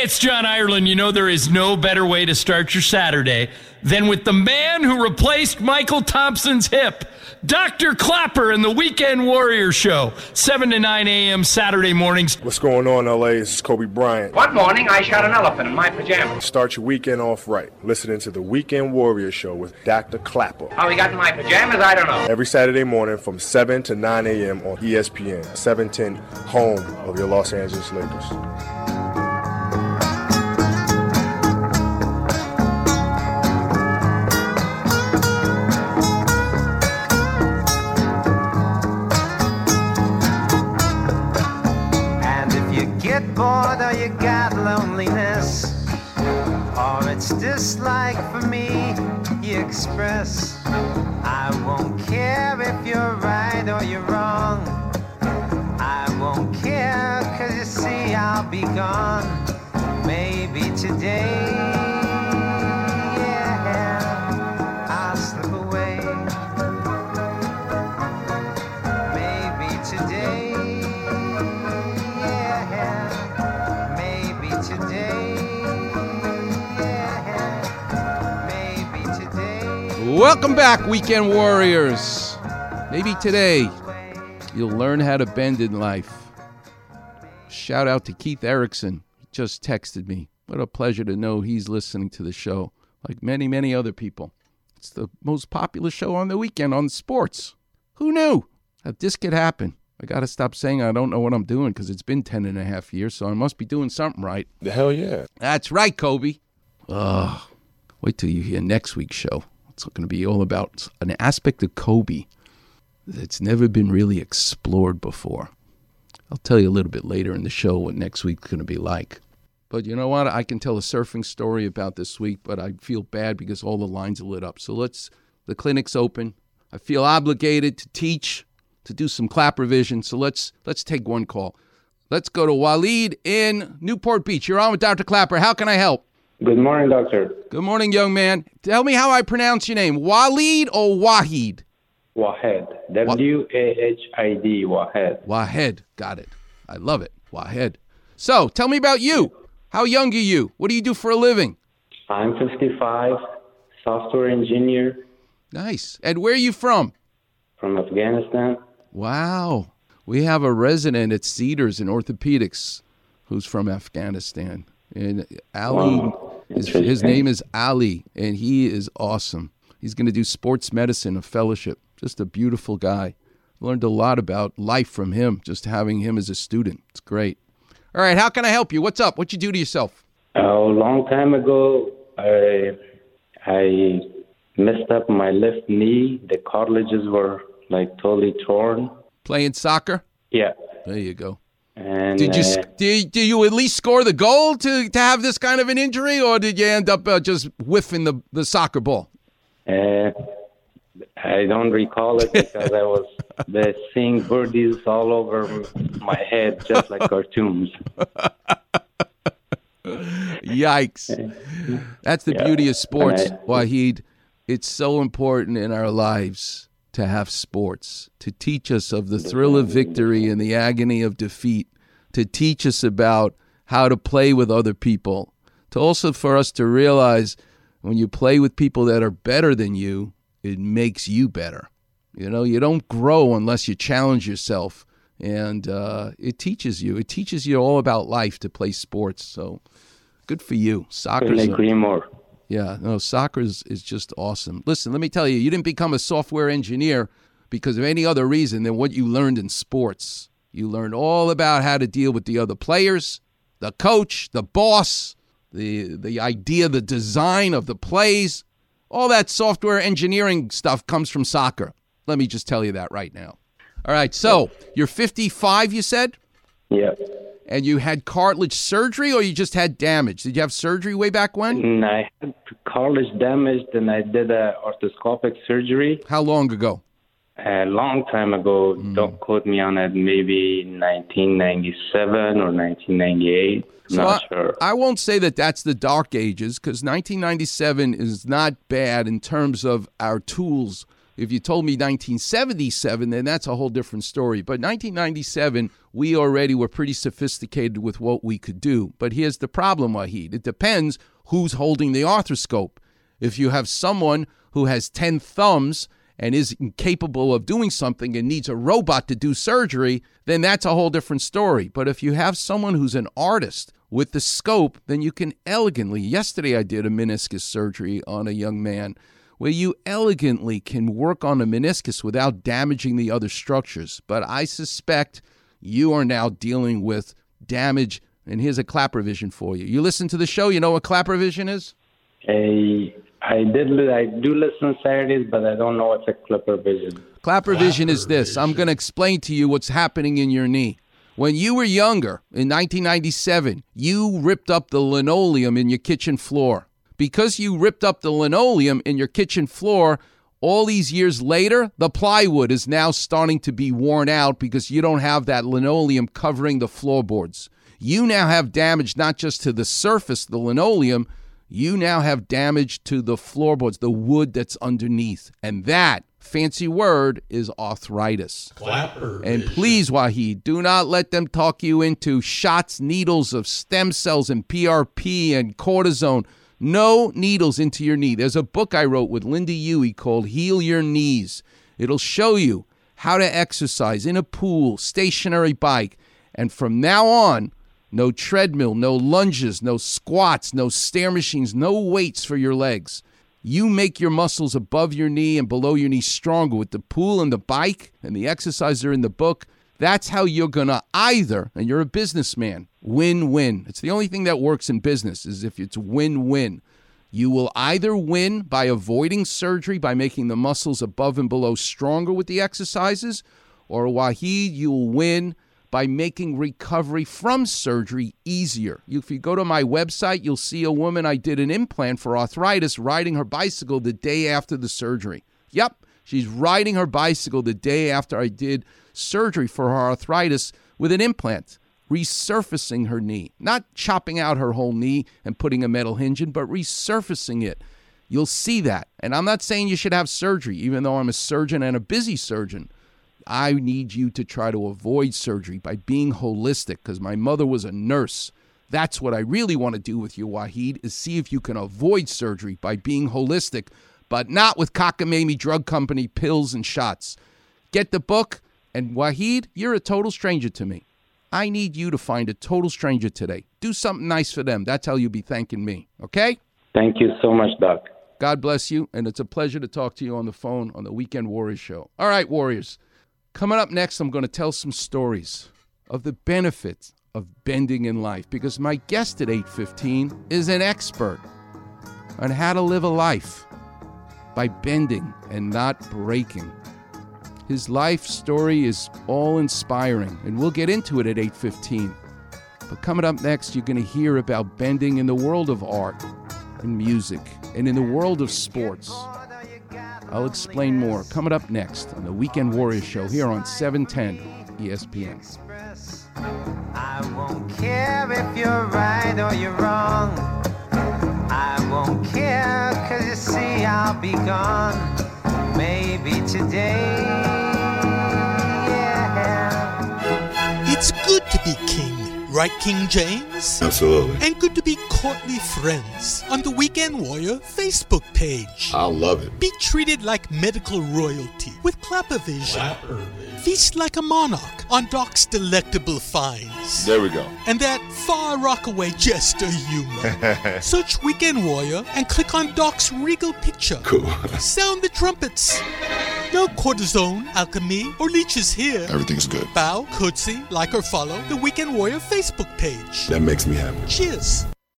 It's John Ireland. You know there is no better way to start your Saturday than with the man who replaced Michael Thompson's hip, Dr. Clapper and the Weekend Warrior Show, 7 to 9 a.m. Saturday mornings. What's going on, L.A.? This is Kobe Bryant. One morning, I shot an elephant in my pajamas. Start your weekend off right, listening to the Weekend Warrior Show with Dr. Clapper. How he got in my pajamas, I don't know. Every Saturday morning from 7 to 9 a.m. on ESPN, 710, home of your Los Angeles Lakers. Bored, or you got loneliness, or it's dislike for me you express. I won't care if you're right or you're wrong. I won't care, cause you see I'll be gone. Maybe today, yeah, I'll slip away. Maybe today. Welcome back, Weekend Warriors. Maybe today you'll learn how to bend in life. Shout out to Keith Erickson. He just texted me. What a pleasure to know he's listening to the show, like many, many other people. It's the most popular show on the weekend on sports. Who knew that this could happen? I got to stop saying I don't know what I'm doing because it's been 10 and a half years, so I must be doing something right. Hell yeah. That's right, Kobe. Ugh. Wait till you hear next week's show. It's going to be all about an aspect of Kobe that's never been really explored before. I'll tell you a little bit later in the show what next week's going to be like. But you know what? I can tell a surfing story about this week, but I feel bad because all the lines are lit up. So the clinic's open. I feel obligated to teach, to do some Clappervision. So let's take one call. Let's go to Waleed in Newport Beach. You're on with Dr. Clapper. How can I help? Good morning, doctor. Good morning, young man. Tell me how I pronounce your name. Waleed or Wahid? Wahid. W-A-H-I-D, Wahid. Wahid. Got it. I love it. Wahid. So, tell me about you. How young are you? What do you do for a living? I'm 55, software engineer. Nice. And where are you from? From Afghanistan. Wow. We have a resident at Cedars in orthopedics who's from Afghanistan. And Ali, wow. His name is Ali, and he is awesome. He's going to do sports medicine, a fellowship. Just a beautiful guy. Learned a lot about life from him, just having him as a student. It's great. All right, how can I help you? What's up? What you do to yourself? A long time ago, I messed up my left knee. The cartilages were like totally torn. Playing soccer? Yeah. There you go. And, did you at least score the goal to have this kind of an injury, or did you end up just whiffing the soccer ball? I don't recall it because I was seeing birdies all over my head, just like cartoons. Yikes. That's the beauty of sports, Wahid. It's so important in our lives to have sports, to teach us of the thrill of victory and the agony of defeat, to teach us about how to play with other people, to also for us to realize when you play with people that are better than you, it makes you better. You know, you don't grow unless you challenge yourself, and it teaches you. It teaches you all about life to play sports, so good for you. Soccer's more. Yeah, no, soccer is just awesome. Listen, let me tell you, you didn't become a software engineer because of any other reason than what you learned in sports. You learned all about how to deal with the other players, the coach, the boss, the idea, the design of the plays. All that software engineering stuff comes from soccer. Let me just tell you that right now. All right, so you're 55, you said? Yeah. And you had cartilage surgery, or you just had damage? Did you have surgery way back when? I had cartilage damage, then I did an arthroscopic surgery. How long ago? A long time ago. Don't quote me on it. Maybe 1997 or 1998. I'm not sure. I won't say that that's the dark ages, because 1997 is not bad in terms of our tools If you told me 1977, then that's a whole different story. But 1997, we already were pretty sophisticated with what we could do. But here's the problem, Wahid. It depends who's holding the arthroscope. If you have someone who has 10 thumbs and is incapable of doing something and needs a robot to do surgery, then that's a whole different story. But if you have someone who's an artist with the scope, then you can elegantly. Yesterday I did a meniscus surgery on a young man where you elegantly can work on a meniscus without damaging the other structures. But I suspect you are now dealing with damage. And here's a Clappervision for you. You listen to the show, you know what Clappervision is? I do listen Saturdays, but I don't know what's a Clappervision. Clappervision is this. I'm going to explain to you what's happening in your knee. When you were younger, in 1997, you ripped up the linoleum in your kitchen floor. Because you ripped up the linoleum in your kitchen floor, all these years later, the plywood is now starting to be worn out because you don't have that linoleum covering the floorboards. You now have damage not just to the surface, the linoleum, you now have damage to the floorboards, the wood that's underneath. And that, fancy word, is arthritis. Clapper. And please, Wahid, do not let them talk you into shots, needles of stem cells and PRP and cortisone. No needles into your knee. There's a book I wrote with Linda Yui called Heal Your Knees. It'll show you how to exercise in a pool, stationary bike. And from now on, no treadmill, no lunges, no squats, no stair machines, no weights for your legs. You make your muscles above your knee and below your knee stronger with the pool and the bike and the exercise are in the book. That's how you're going to either, and you're a businessman, win-win. It's the only thing that works in business is if it's win-win. You will either win by avoiding surgery, by making the muscles above and below stronger with the exercises, or Wahid, you will win by making recovery from surgery easier. If you go to my website, you'll see a woman I did an implant for arthritis riding her bicycle the day after the surgery. Yep, she's riding her bicycle the day after I did surgery for her arthritis with an implant, resurfacing her knee, not chopping out her whole knee and putting a metal hinge in, but resurfacing it. You'll see that. And I'm not saying you should have surgery, even though I'm a surgeon and a busy surgeon. I need you to try to avoid surgery by being holistic because my mother was a nurse. That's what I really want to do with you, Wahid, is see if you can avoid surgery by being holistic, but not with cockamamie drug company pills and shots. Get the book, and Wahid, you're a total stranger to me. I need you to find a total stranger today. Do something nice for them. That's how you'll be thanking me, okay? Thank you so much, Doc. God bless you, and it's a pleasure to talk to you on the phone on the Weekend Warriors show. All right, Warriors. Coming up next, I'm going to tell some stories of the benefits of bending in life because my guest at 8:15 is an expert on how to live a life by bending and not breaking. His life story is all-inspiring, and we'll get into it at 8:15. But coming up next, you're going to hear about bending in the world of art and music and in the world of sports. I'll explain more coming up next on the Weekend Warrior show here on 710 ESPN. I won't care if you're right or you're wrong. I won't care because you see I'll be gone. Maybe today, yeah. It's good to be king, right, King James? Absolutely. And good to be courtly friends on the Weekend Warrior Facebook page. I love it. Be treated like medical royalty with Clappervision. Feast like a monarch on Doc's delectable finds. There we go. And that far rockaway jester humor. Search Weekend Warrior and click on Doc's regal picture. Cool. Sound the trumpets. No cortisone, alchemy, or leeches here. Everything's good. Bow, curtsy, like or follow the Weekend Warrior Facebook page. That makes me happy. Cheers.